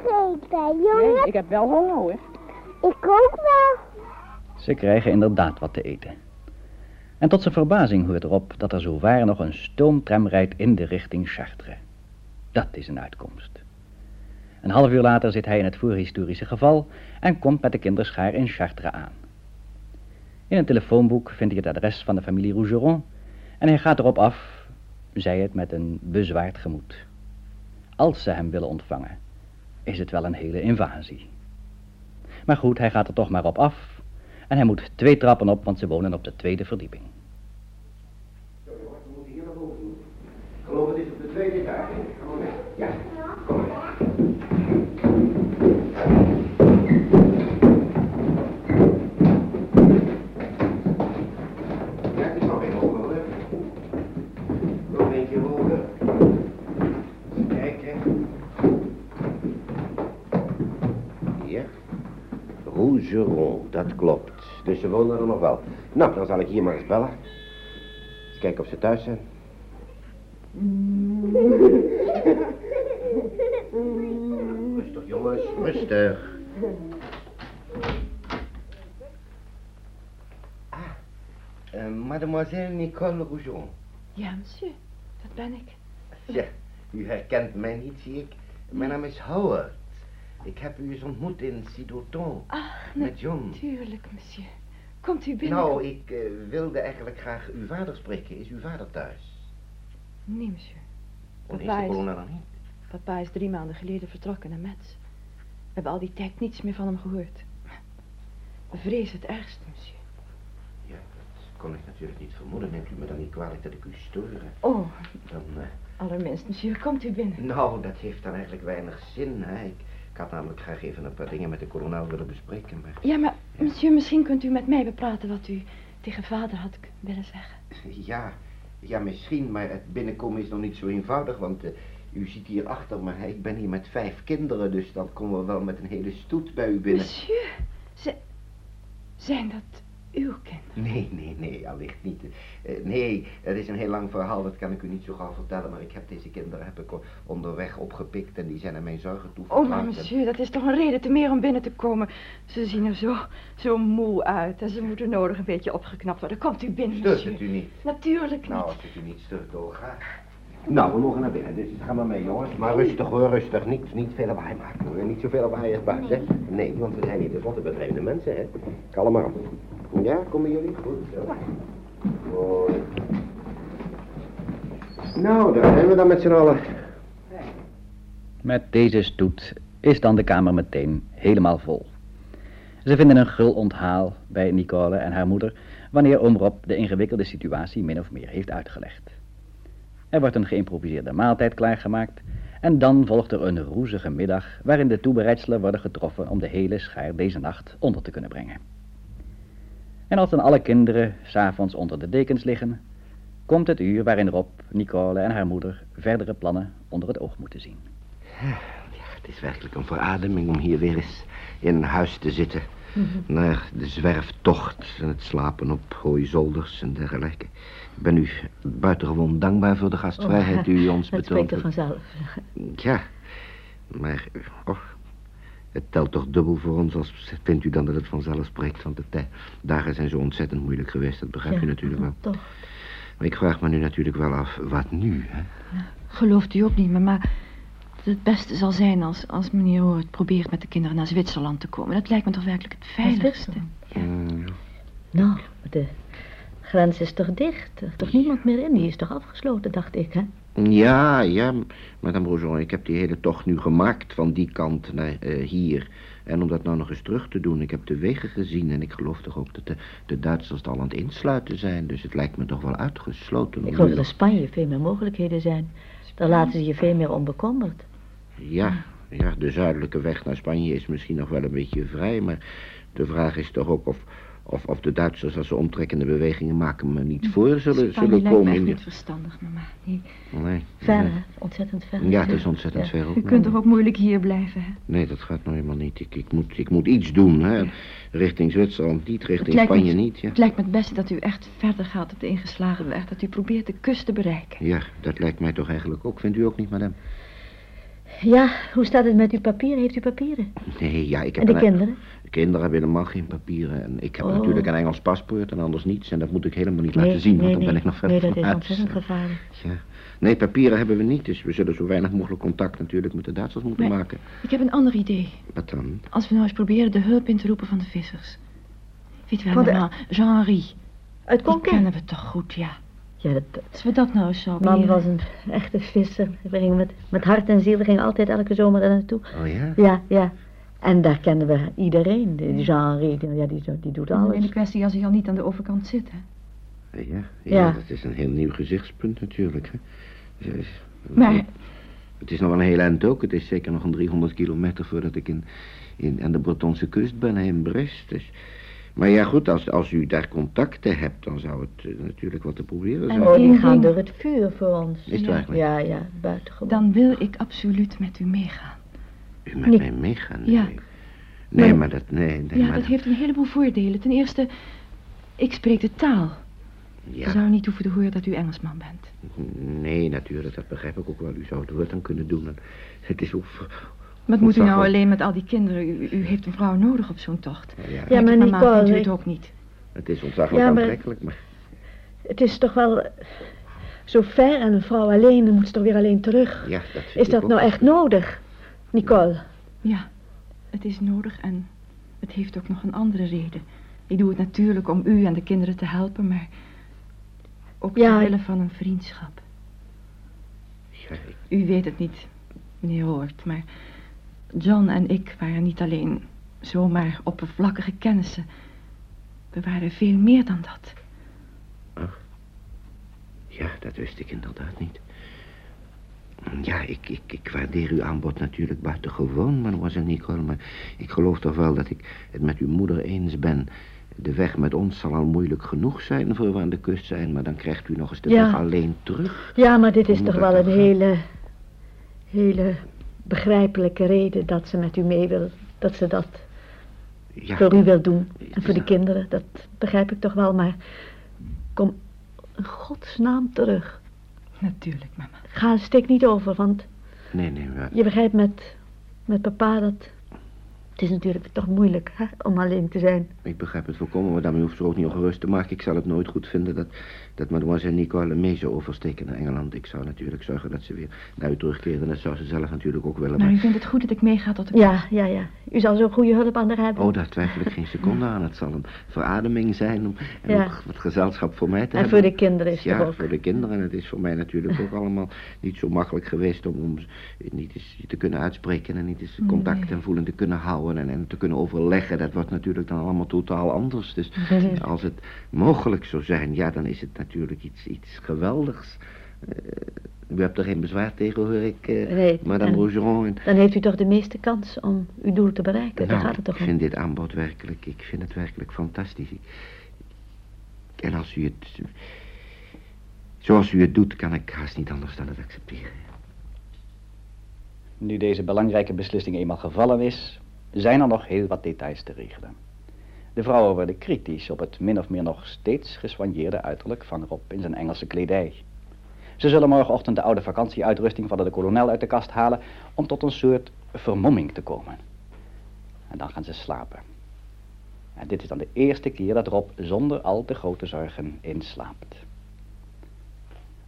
gegeten, jongen. Nee, ik heb wel honger, hoor. Ik ook wel. Ze krijgen inderdaad wat te eten. En tot zijn verbazing hoort erop dat er zo waar nog een stoomtram rijdt in de richting Chartres. Dat is een uitkomst. Een half uur later zit hij in het voorhistorische geval en komt met de kinderschaar in Chartres aan. In een telefoonboek vindt hij het adres van de familie Rougeron en hij gaat erop af, zei het met een bezwaard gemoed. Als ze hem willen ontvangen, is het wel een hele invasie. Maar goed, hij gaat er toch maar op af en hij moet 2 trappen op, want ze wonen op de 2e verdieping. We moeten hier naar boven doen. Ik geloof het is op de 2e etage. Kom maar. Ja, kom maar. Rougeron, dat klopt. Dus ze wonen er nog wel. Nou, dan zal ik hier maar eens bellen. Eens kijken of ze thuis zijn. Rustig jongens, rustig. Ah, mademoiselle Nicole Rougeron. Ja, monsieur, dat ben ik. Ja, u herkent mij niet, zie ik. Mijn naam is Howard. Ik heb u eens ontmoet in Cidoton. Ach, met John. Natuurlijk, monsieur. Komt u binnen? Nou, ik wilde eigenlijk graag uw vader spreken. Is uw vader thuis? Nee, monsieur. Papa is niet. Papa is 3 maanden geleden vertrokken naar Metz. We hebben al die tijd niets meer van hem gehoord. We vrezen het ergste, monsieur. Ja, dat kon ik natuurlijk niet vermoeden. Neemt u me dan niet kwalijk dat ik u storen? Oh. Dan, allerminst, monsieur. Komt u binnen? Nou, dat heeft dan eigenlijk weinig zin, hè. Ik had namelijk graag even een paar dingen met de kolonel willen bespreken, maar... Ja, maar monsieur, misschien kunt u met mij bepraten wat u tegen vader had willen zeggen. Ja, ja, misschien, maar het binnenkomen is nog niet zo eenvoudig, want u zit hier achter me. Ik ben hier met 5 kinderen, dus dan komen we wel met een hele stoet bij u binnen. Monsieur, zijn dat uw kinderen? Nee, nee, nee, allicht niet. Nee, het is een heel lang verhaal, dat kan ik u niet zo gauw vertellen, maar ik heb deze kinderen onderweg opgepikt en die zijn aan mijn zorgen toevertrouwd. Oh, maar monsieur, dat is toch een reden te meer om binnen te komen. Ze zien er zo moe uit en ze moeten nodig een beetje opgeknapt worden. Komt u binnen, monsieur? Stuurt het u niet? Natuurlijk niet. Nou, als het u niet stuurt, doorgaat. Nou, we mogen naar binnen, dus ga maar mee, jongens. Maar rustig hoor, rustig. Niet veel lawaai maken hoor. Niet zoveel lawaai als buiten, hè? Nee, want we zijn hier tenslotte bedrijvende mensen, hè? Kalm maar op. Ja, komen jullie? Goed zo. Mooi. Nou, daar zijn we dan met z'n allen. Met deze stoet is dan de kamer meteen helemaal vol. Ze vinden een gul onthaal bij Nicole en haar moeder wanneer oom Rob de ingewikkelde situatie min of meer heeft uitgelegd. Er wordt een geïmproviseerde maaltijd klaargemaakt en dan volgt er een roezige middag waarin de toebereidselen worden getroffen om de hele schaar deze nacht onder te kunnen brengen. En als dan alle kinderen 's avonds onder de dekens liggen, komt het uur waarin Rob, Nicole en haar moeder verdere plannen onder het oog moeten zien. Ja, het is werkelijk een verademing om hier weer eens in huis te zitten. Naar de zwerftocht en het slapen op hooizolders en dergelijke. Ik ben u buitengewoon dankbaar voor de gastvrijheid die u ons betoont. Het spreekt er vanzelf. Ja, maar het telt toch dubbel voor ons, als vindt u dan dat het vanzelf spreekt. Want de dagen zijn zo ontzettend moeilijk geweest, dat begrijp je natuurlijk wel. Toch. Maar ik vraag me nu natuurlijk wel af, wat nu? Hè? Ja, gelooft u ook niet, maar het beste zal zijn als meneer Howard probeert met de kinderen naar Zwitserland te komen. Dat lijkt me toch werkelijk het veiligste. Ja. Nou, de grens is toch dicht? Er is toch niemand meer in? Die is toch afgesloten, dacht ik, hè? Ja, madame Rougeron, ik heb die hele tocht nu gemaakt van die kant naar hier. En om dat nou nog eens terug te doen, ik heb de wegen gezien en ik geloof toch ook dat de Duitsers het al aan het insluiten zijn. Dus het lijkt me toch wel uitgesloten. Ik geloof dat in Spanje veel meer mogelijkheden zijn. Daar laten ze je veel meer onbekommerd. Ja, de zuidelijke weg naar Spanje is misschien nog wel een beetje vrij, maar de vraag is toch ook of de Duitsers, als ze omtrekkende bewegingen maken, me niet voor zullen komen. Dat lijkt me niet verstandig, mama. Nee. Ver, ontzettend ver. Ja, het is ontzettend ver. U kunt toch ook moeilijk hier blijven, hè? Nee, dat gaat nou helemaal niet. Ik moet iets doen, hè. Ja. Richting Zwitserland niet, richting Spanje niet. Ja. Het lijkt me het beste dat u echt verder gaat op de ingeslagen weg, dat u probeert de kust te bereiken. Ja, dat lijkt mij toch eigenlijk ook. Vindt u ook niet, madame? Ja, hoe staat het met uw papieren? Heeft u papieren? Nee, ja, ik heb... En de kinderen? De kinderen hebben helemaal geen papieren. En ik heb natuurlijk een Engels paspoort en anders niets. En dat moet ik helemaal niet laten zien, want dan ben ik nog verder van dat is ontzettend gevaarlijk. Ja. Nee, papieren hebben we niet. Dus we zullen zo weinig mogelijk contact natuurlijk met de Duitsers moeten maken. Ik heb een ander idee. Wat dan? Als we nou eens proberen de hulp in te roepen van de vissers. Weet je wel, mama, Jean-Henri. Uit Kolken? Die kennen we toch goed, ja. Ja, als we dat nou zo... Man was een echte visser. We gingen met hart en ziel, we gingen altijd elke zomer daar naartoe. Oh ja? Ja, ja. En daar kennen we iedereen. Jean-Henri, die doet alles. En de kwestie als hij al niet aan de overkant zit, hè? Ja, ja, ja, dat is een heel nieuw gezichtspunt natuurlijk, hè. Maar... Het is nog wel een heel eind ook. Het is zeker nog een 300 kilometer voordat ik aan de Bretonse kust ben, in Brest. Dus... Maar ja, goed, als u daar contacten hebt, dan zou het natuurlijk wat te proberen zijn. En die gaan door het vuur voor ons. Is het eigenlijk? Ja, ja, buitengewoon. Dan wil ik absoluut met u meegaan. U met mij meegaan? Nee. Ja. Nee, maar dat... Ja, dat heeft een heleboel voordelen. Ten eerste, ik spreek de taal. Ja. Ik zou niet hoeven te horen dat u Engelsman bent. Nee, natuurlijk, dat begrijp ik ook wel. U zou het woord dan kunnen doen. Het is ook... Wat moet u nou alleen met al die kinderen? U heeft een vrouw nodig op zo'n tocht. Ja, ja. Ja, maar Nicole... vindt u het ook niet. Het is ontzaglijk aantrekkelijk, maar... Het is toch wel... Zo ver en een vrouw alleen, dan moet ze toch weer alleen terug. Ja, dat is dat nou echt nodig, Nicole? Ja, het is nodig en het heeft ook nog een andere reden. Ik doe het natuurlijk om u en de kinderen te helpen, maar... ook omwille van een vriendschap. Ja, u weet het niet, meneer Howard, maar... John en ik waren niet alleen zomaar oppervlakkige kennissen. We waren veel meer dan dat. Ach. Ja, dat wist ik inderdaad niet. Ja, ik waardeer uw aanbod natuurlijk buitengewoon, mademoiselle Nicole. Maar ik geloof toch wel dat ik het met uw moeder eens ben. De weg met ons zal al moeilijk genoeg zijn voor we aan de kust zijn. Maar dan krijgt u nog eens de weg alleen terug. Ja, maar dit is toch wel een hele begrijpelijke reden dat ze met u mee wil, dat ze dat voor u wil doen en voor de kinderen, dat begrijp ik toch wel, maar kom in godsnaam terug. Natuurlijk, mama. Ga, steek niet over, want nee, je begrijpt met papa dat het is natuurlijk toch moeilijk, hè, om alleen te zijn. Ik begrijp het volkomen, maar daarmee hoeft ze ook niet ongerust te maken. Ik zal het nooit goed vinden dat mademoiselle Nicole mee zou oversteken naar Engeland. Ik zou natuurlijk zorgen dat ze weer naar u terugkeert. En dat zou ze zelf natuurlijk ook willen. Maar u vindt het goed dat ik meega tot de... Ja. U zal zo'n goede hulp aan haar hebben. Oh, daar twijfel ik geen seconde aan. Het zal een verademing zijn om ook wat gezelschap voor mij te hebben. En voor de kinderen is het ook. Ja, voor de kinderen. En het is voor mij natuurlijk ook allemaal niet zo makkelijk geweest om niet eens te kunnen uitspreken. En niet eens contact en voelen te kunnen houden. En te kunnen overleggen. Dat wordt natuurlijk dan allemaal totaal anders. Dus als het mogelijk zou zijn, ja, dan is het... natuurlijk iets geweldigs. U hebt er geen bezwaar tegen, hoor ik, madame Rougeron. Dan heeft u toch de meeste kans om uw doel te bereiken. Daar gaat het toch om. Ik vind dit aanbod werkelijk, ik vind het werkelijk fantastisch. En als u het... Zoals u het doet, kan ik haast niet anders dan het accepteren. Nu deze belangrijke beslissing eenmaal gevallen is, zijn er nog heel wat details te regelen. De vrouwen werden kritisch op het min of meer nog steeds gesoigneerde uiterlijk van Rob in zijn Engelse kledij. Ze zullen morgenochtend de oude vakantieuitrusting van de kolonel uit de kast halen om tot een soort vermomming te komen. En dan gaan ze slapen. En dit is dan de eerste keer dat Rob zonder al te grote zorgen inslaapt.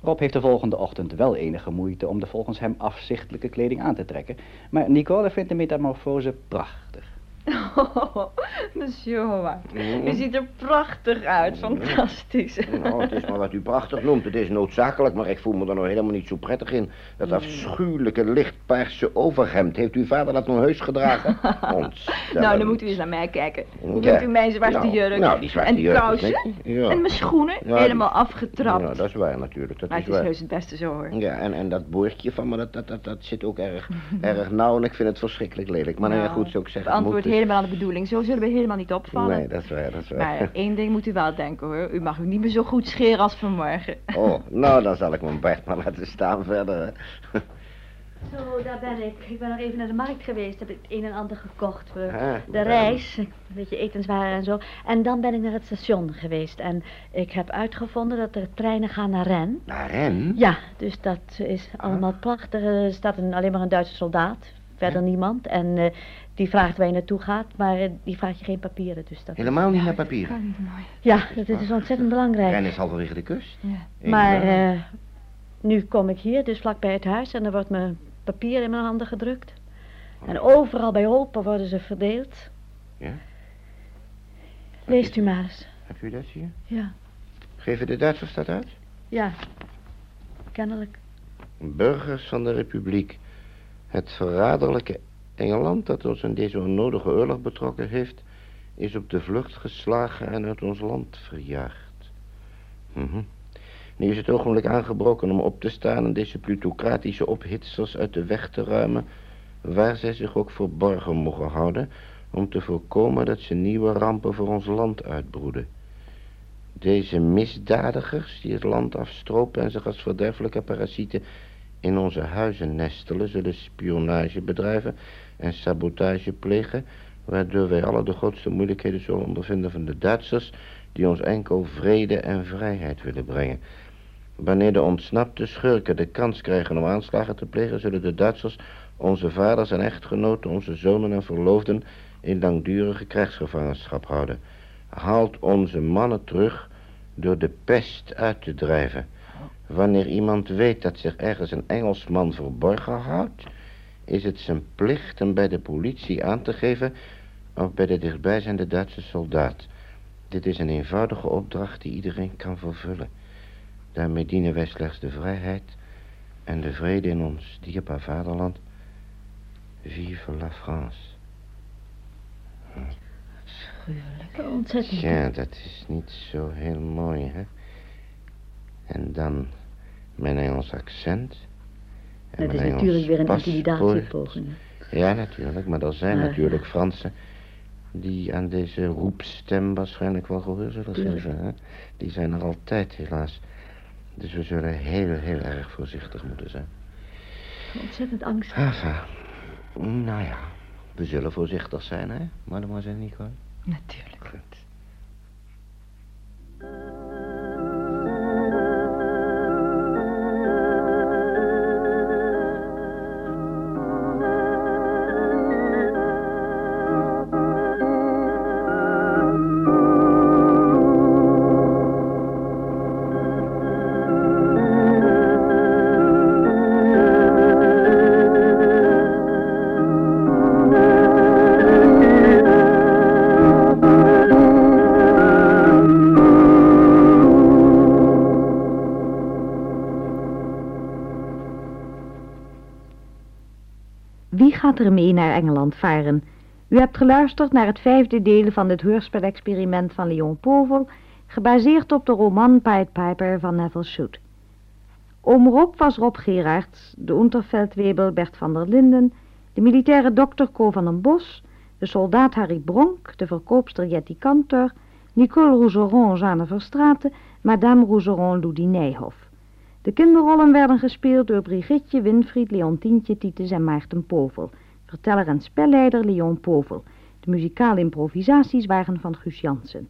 Rob heeft de volgende ochtend wel enige moeite om de volgens hem afzichtelijke kleding aan te trekken, maar Nicole vindt de metamorfose prachtig. Oh, monsieur Howard, u ziet er prachtig uit, fantastisch. Nou, het is maar wat u prachtig noemt, het is noodzakelijk, maar ik voel me er nog helemaal niet zo prettig in. Dat afschuwelijke lichtpaarse overhemd, heeft uw vader dat nog heus gedragen? Nou, dan moet u eens naar mij kijken. Hoe doet u mijn zwarte jurk? Nou, die zwarte jurk. En kousen? Ja. En mijn schoenen? Ja, helemaal afgetrapt. Nou, dat is waar natuurlijk, dat maar is waar. Maar het is heus het beste zo, hoor. Ja, en dat boordje van me, dat zit ook erg nauw en ik vind het verschrikkelijk lelijk. Maar nou, goed, zou ik zeggen, helemaal de bedoeling. Zo zullen we helemaal niet opvallen. Nee, dat is waar, Maar één ding moet u wel denken, hoor. U mag u niet meer zo goed scheren als vanmorgen. Oh, nou, dan zal ik mijn baard maar laten staan verder. Zo, daar ben ik. Ik ben nog even naar de markt geweest. Heb ik het een en ander gekocht voor de reis. Een beetje etenswaren en zo. En dan ben ik naar het station geweest. En ik heb uitgevonden dat er treinen gaan naar Rennes. Naar Rennes? Ja, dus dat is allemaal prachtig. Er staat alleen maar een Duitse soldaat. Verder niemand. En die vraagt waar je naartoe gaat, maar die vraagt je geen papieren. Dus dat helemaal niet naar papieren? Ja, dat is ontzettend belangrijk. Rennes is halverwege de kust. Ja. Maar nu kom ik hier, dus vlakbij het huis, en er wordt mijn papier in mijn handen gedrukt. En overal bij Europa worden ze verdeeld. Ja? Leest u maar eens. Hebt u dat hier? Ja. Geven de Duitsers dat uit? Ja, kennelijk. Burgers van de Republiek. Het verraderlijke Engeland dat ons in deze onnodige oorlog betrokken heeft, is op de vlucht geslagen en uit ons land verjaagd. Nu is het ogenblik aangebroken om op te staan en deze plutocratische ophitsers uit de weg te ruimen, waar zij zich ook verborgen mogen houden, om te voorkomen dat ze nieuwe rampen voor ons land uitbroeden. Deze misdadigers die het land afstropen en zich als verderfelijke parasieten in onze huizen nestelen, zullen spionage bedrijven en sabotage plegen, waardoor wij alle de grootste moeilijkheden zullen ondervinden van de Duitsers, die ons enkel vrede en vrijheid willen brengen. Wanneer de ontsnapte schurken de kans krijgen om aanslagen te plegen, zullen de Duitsers onze vaders en echtgenoten, onze zonen en verloofden in langdurige krijgsgevangenschap houden. Haalt onze mannen terug door de pest uit te drijven. Wanneer iemand weet dat zich ergens een Engelsman verborgen houdt, is het zijn plicht hem bij de politie aan te geven of bij de dichtbijzijnde Duitse soldaat. Dit is een eenvoudige opdracht die iedereen kan vervullen. Daarmee dienen wij slechts de vrijheid en de vrede in ons dierbaar vaderland. Vive la France. Schuwelijk. Ontzettend. Ja, dat is niet zo heel mooi, hè? En dan mijn Engels accent. En dat is natuurlijk weer een intimidatiepoging. Ja, natuurlijk, maar er zijn natuurlijk Fransen die aan deze roepstem waarschijnlijk wel gehoor zullen geven. Hè? Die zijn er altijd, helaas. Dus we zullen heel, heel erg voorzichtig moeten zijn. Ontzettend angst. Enfin, nou ja, we zullen voorzichtig zijn, hè, mademoiselle Nicole? Natuurlijk. Goed. Er mee naar Engeland varen. U hebt geluisterd naar het 5e deel van het hoorspelexperiment van Léon Povel, gebaseerd op de roman Pied Piper van Neville Shute. Oom Rob was Rob Gerards, de onderveldwebel Bert van der Linden, de militaire dokter Co van den Bos, de soldaat Harry Bronk, de verkoopster Jetty Kantor, Nicole Rougeron, Zane Verstraten, Madame Rougeron, Ludie Nijhoff. De kinderrollen werden gespeeld door Brigitte, Winfried, Leontientje, Titus en Maarten Povel. Verteller en spelleider Léon Povel. De muzikale improvisaties waren van Guus Janssen.